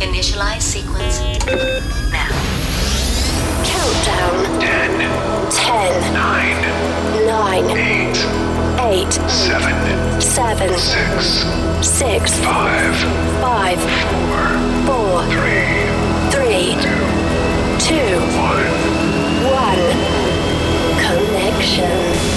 Initialize sequence now. Countdown. 10, 9, 8, 7, 6, 5, 4, 3, 2, 1. Connection.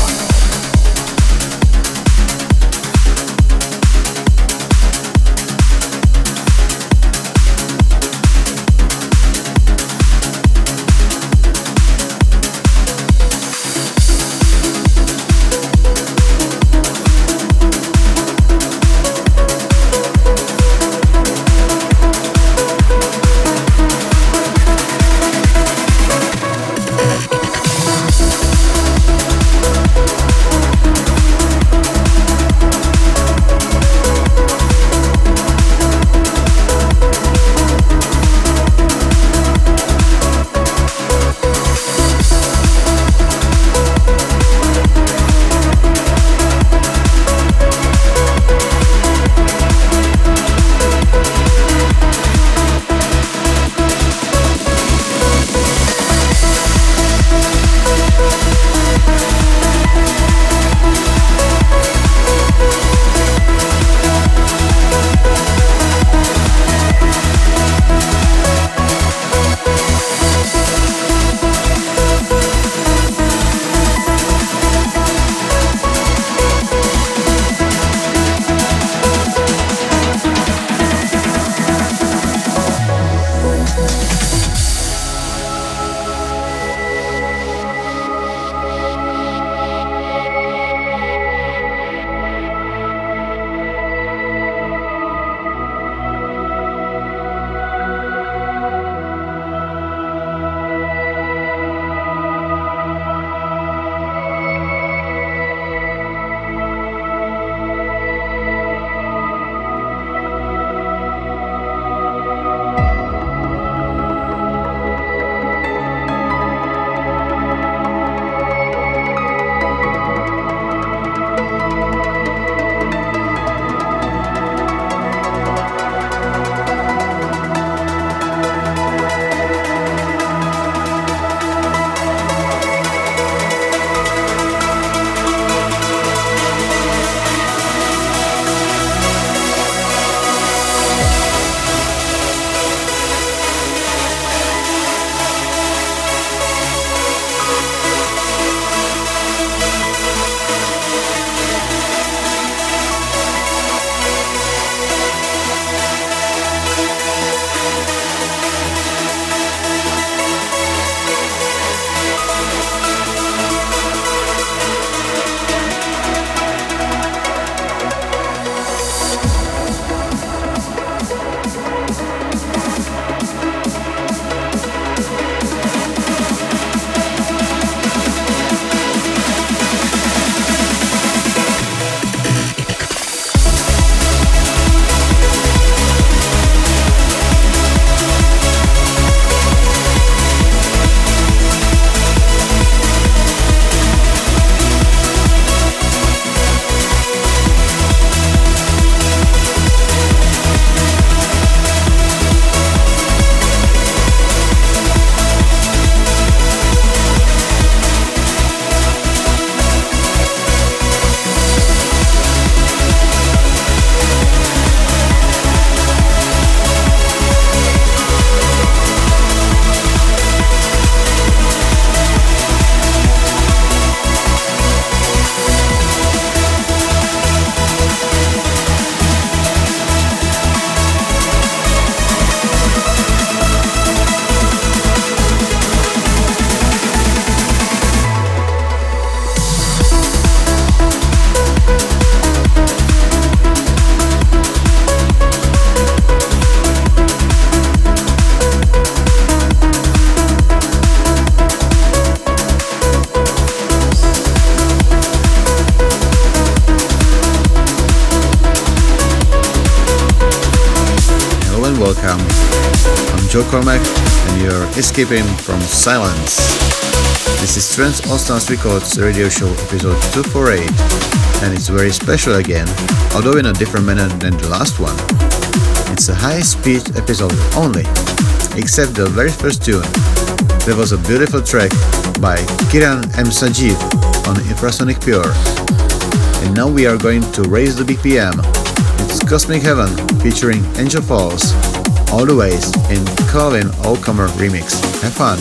welcome. I'm Joe Cormack and you're escaping from silence. This is Trance All-Stars Records radio show episode 248 and it's very special again, although in a different manner than the last one. It's a high-speed episode only, except the very first tune. There was a beautiful track by Kiran M Sajeev on Infrasonic Pure. And now we are going to raise the BPM. It's Cosmic Heaven featuring Angel Falls, all the ways in Calvin O'Commor remix. Have fun!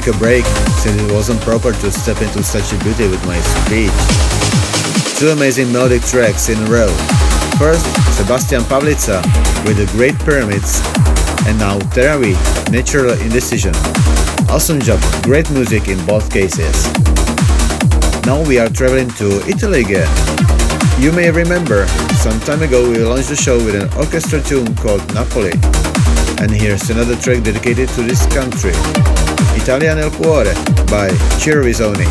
took a break since it wasn't proper to step into such a beauty with my speech. Two amazing melodic tracks in a row. First, Sebastian Pavlica with The Great Pyramids, and now Teravi, Natural Indecision. Awesome job, great music in both cases. Now we are traveling to Italy again. You may remember, some time ago we launched the show with an orchestra tune called Napoli. And here's another track dedicated to this country, Italia Nel Cuore by Ciro Visone.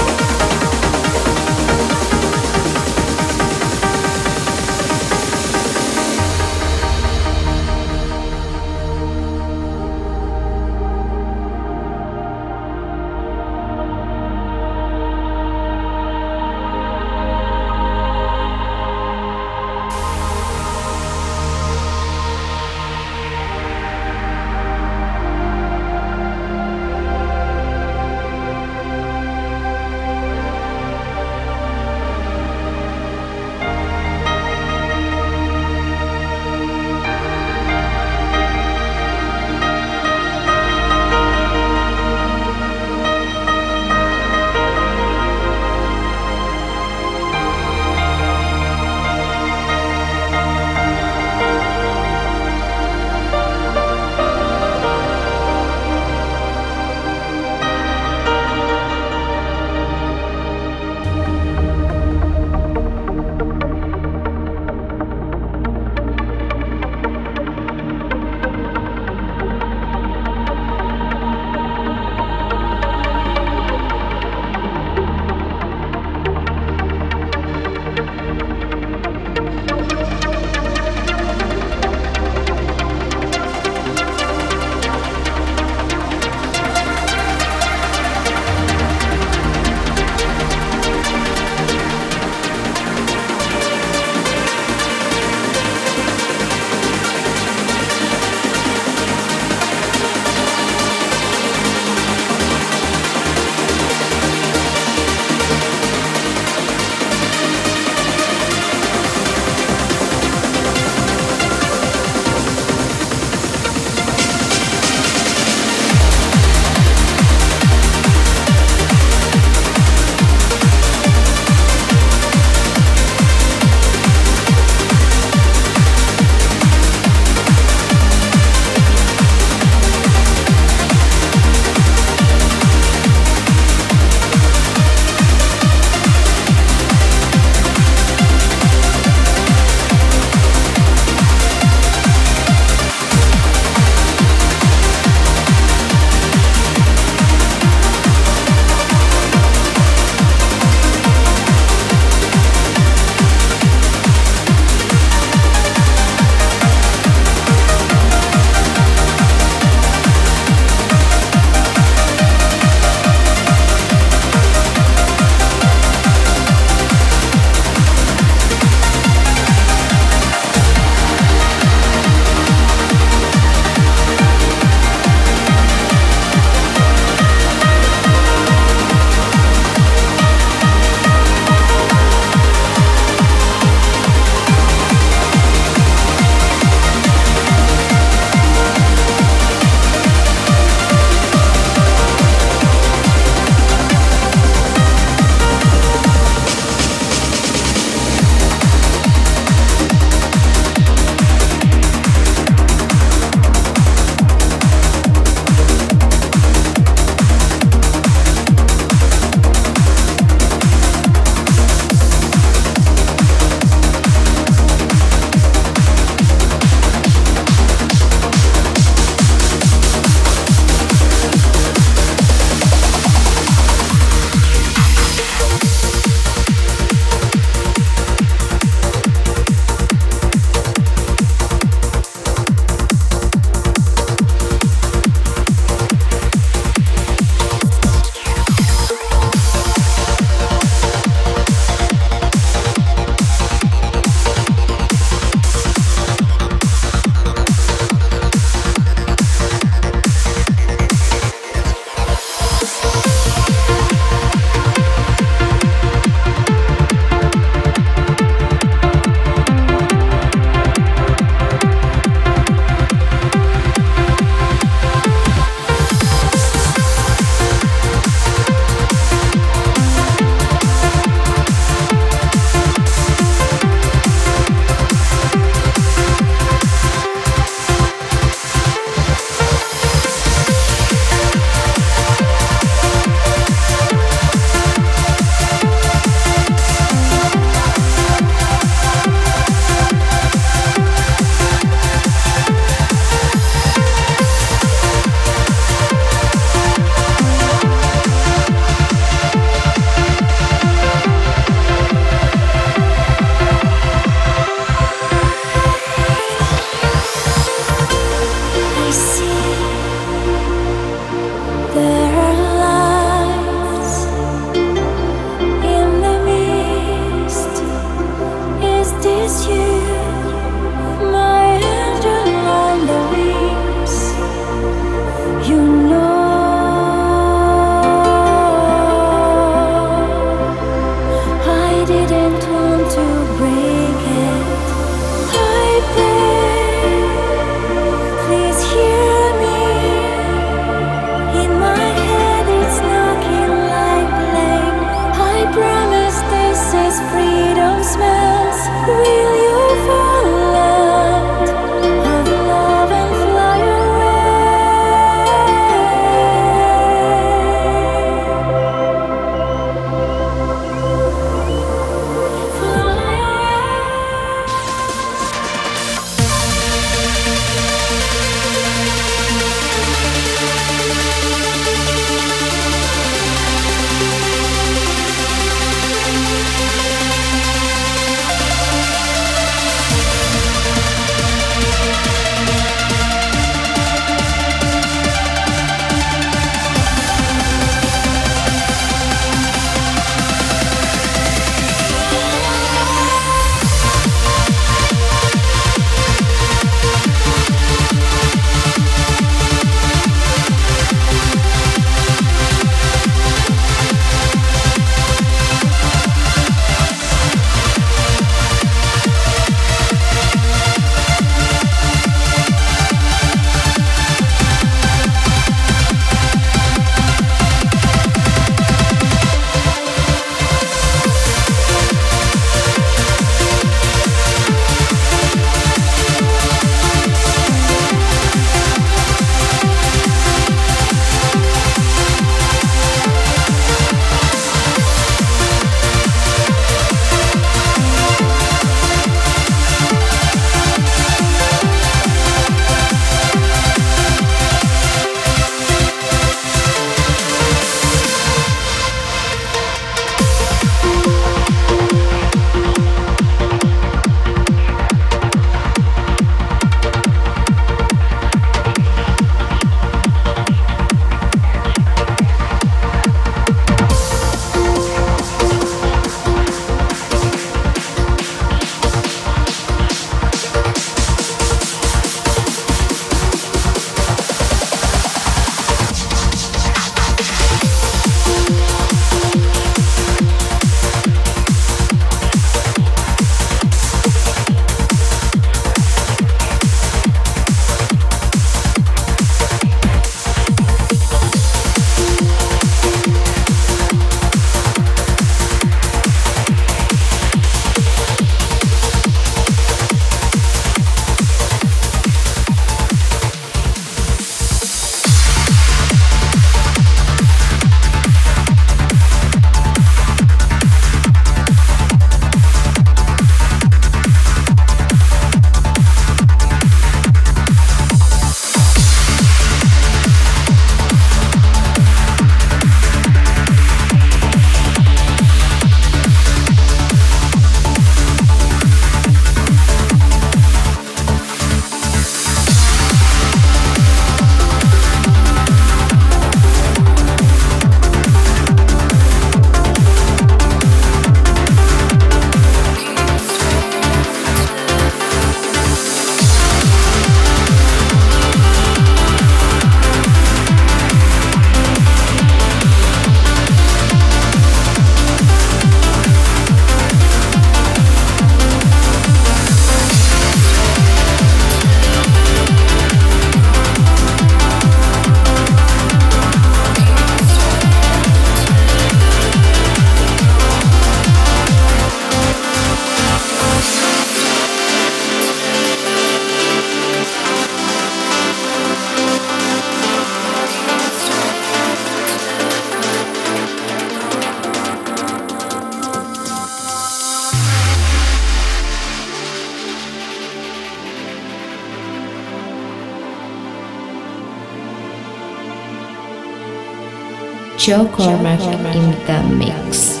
Joe Cormack in the mix.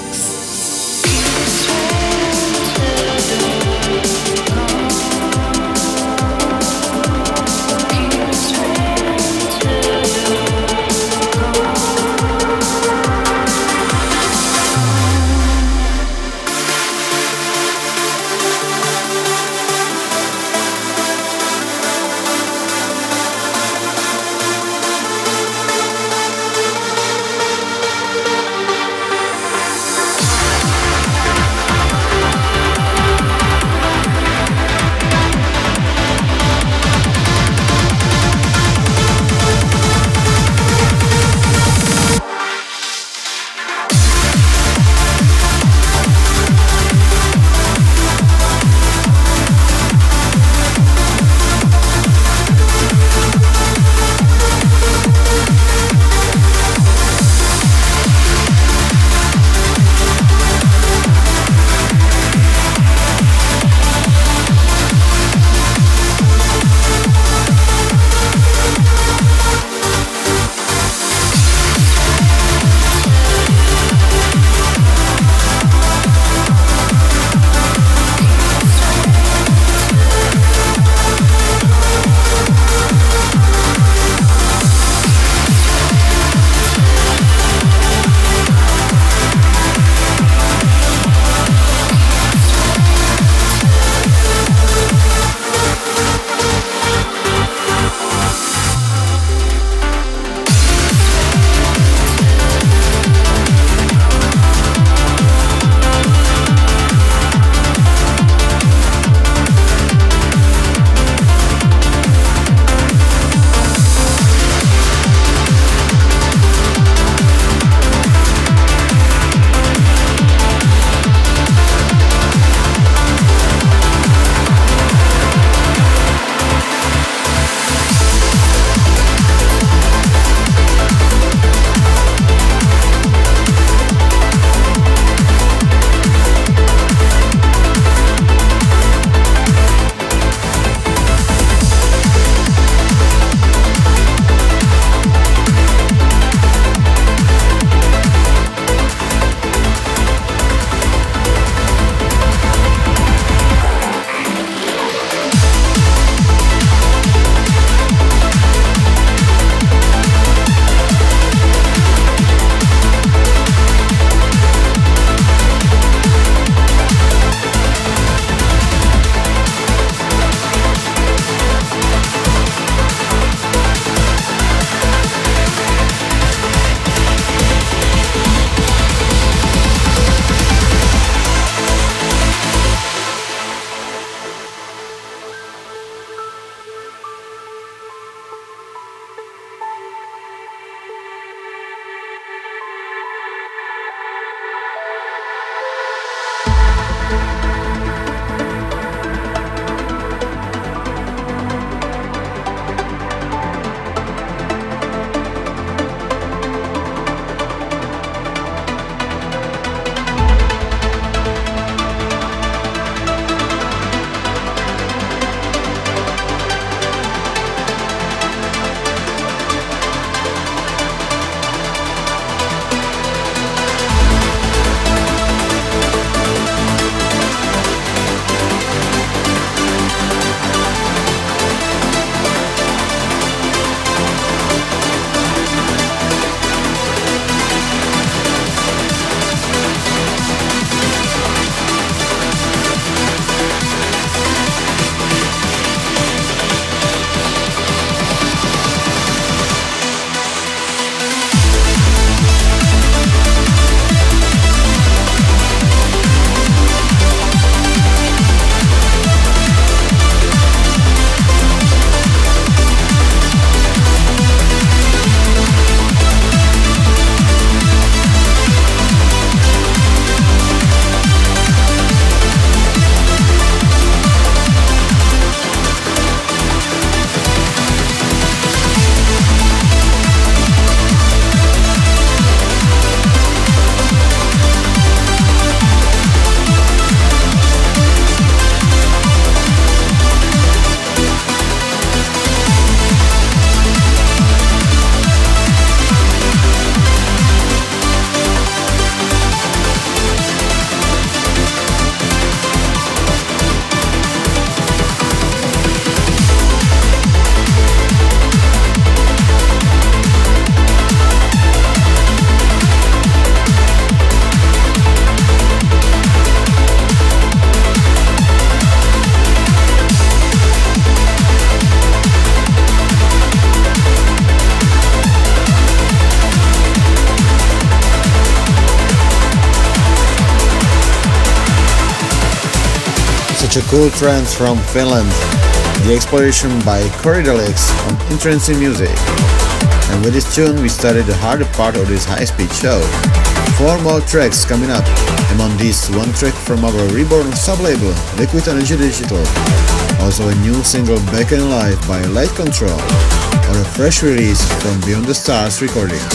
such a cool trance from Finland. The exploration by Corydalis on Entrancing Music. And with this tune we started the harder part of this high-speed show. 4 more tracks coming up, among these one track from our reborn sub-label Liquid Energy Digital. Also a new single Back in Life by Light Control, or a fresh release from Beyond the Stars Recordings.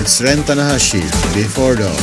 It's Ren Tanahashi, Before Dawn.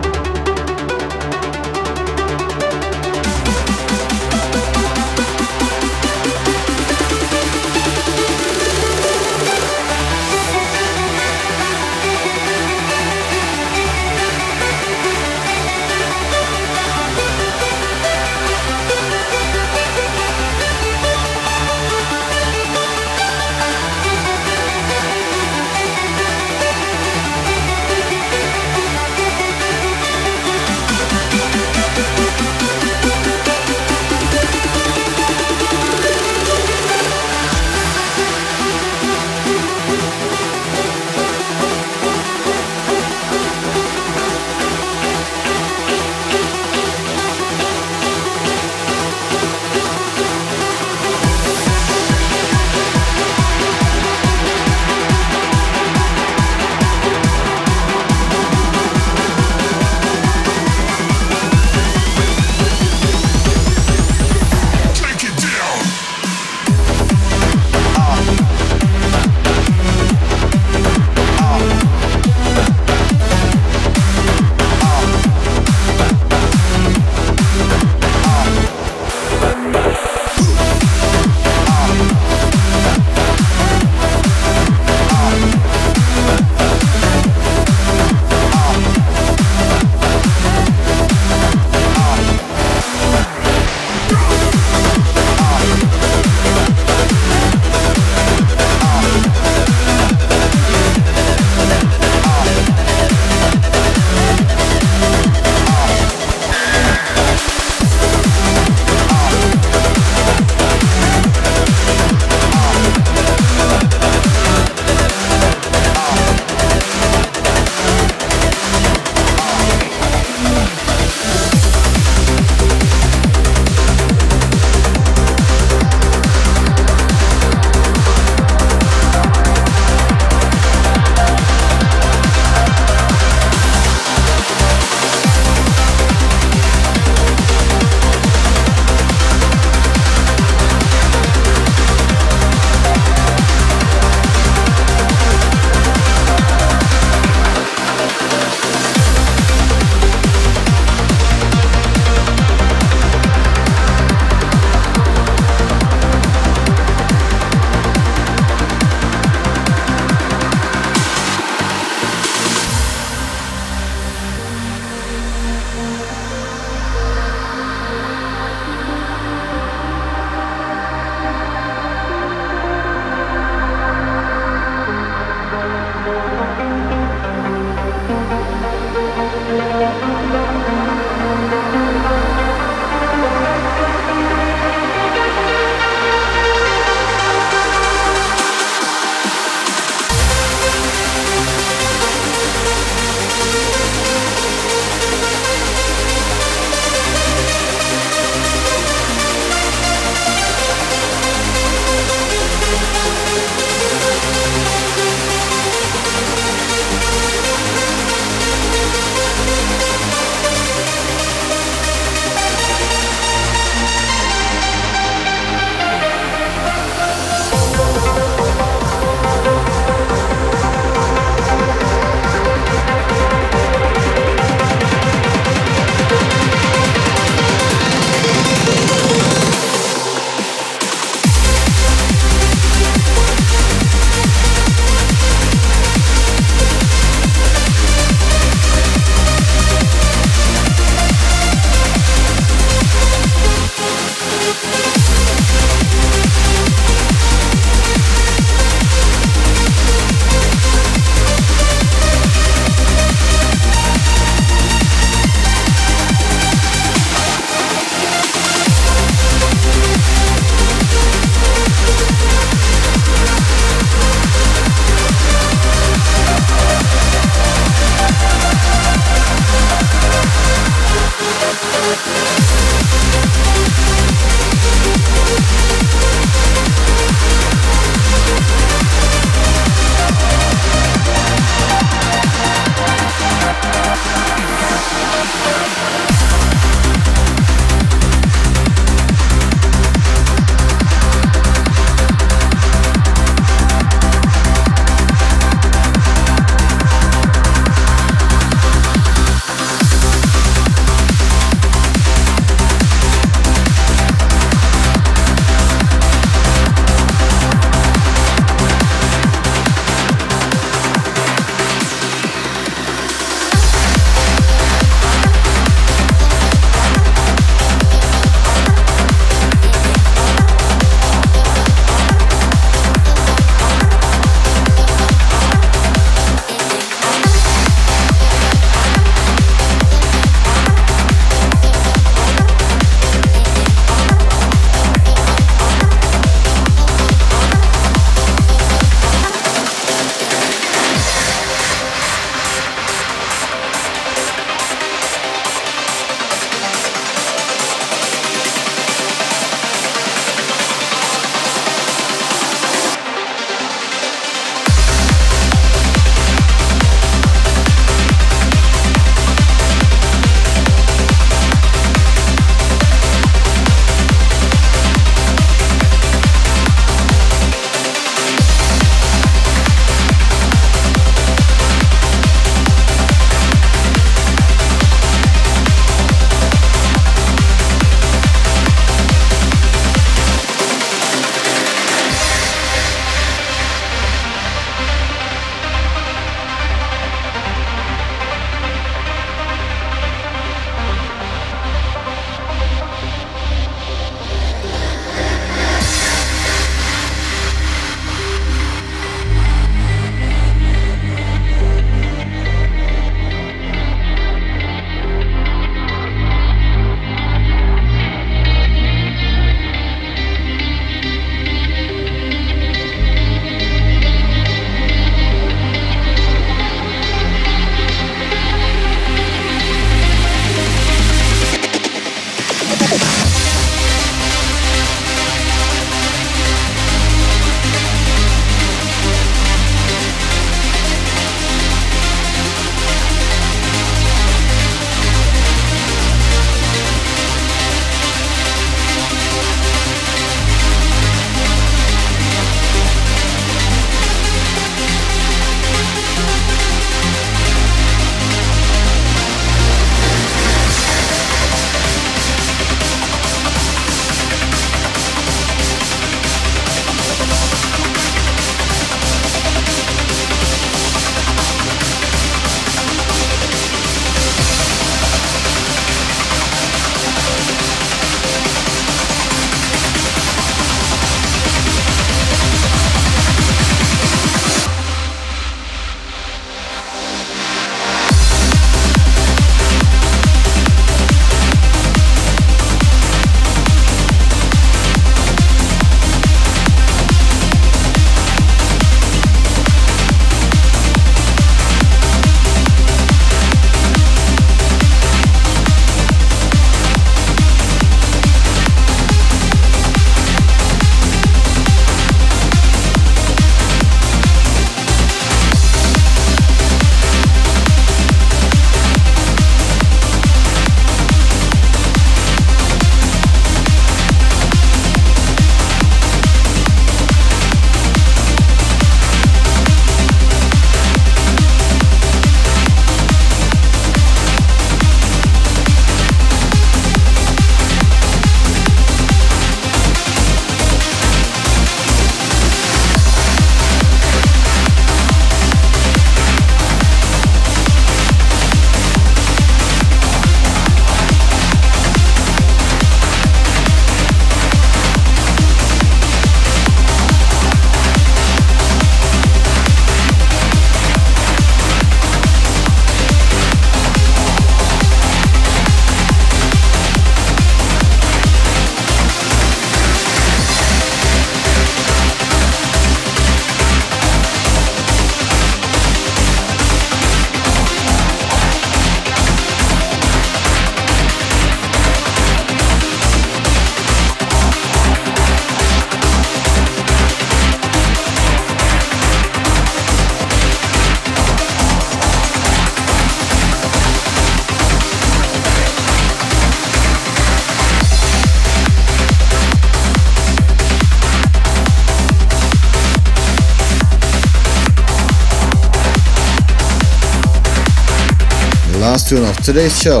last tune of today's show.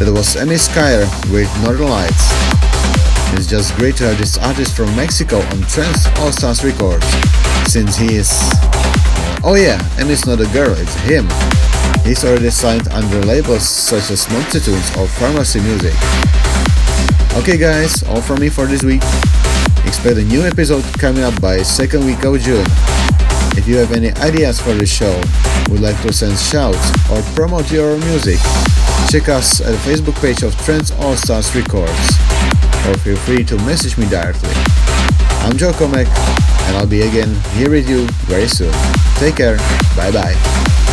That was Emmy Skyer with Northern Lights. It's just great to have this artist from Mexico on Trance All-Stars Records, since he is... Oh yeah, and it's not a girl, it's him. He's already signed under labels such as Monty Toons or Pharmacy Music. Okay guys, all from me for this week. Expect a new episode coming up by second week of June. If you have any ideas for the show, would like to send shouts or promote your music, check us at the Facebook page of Trance All Stars Records, or feel free to message me directly. I'm Joe Cormack, and I'll be again here with you very soon. Take care, bye bye.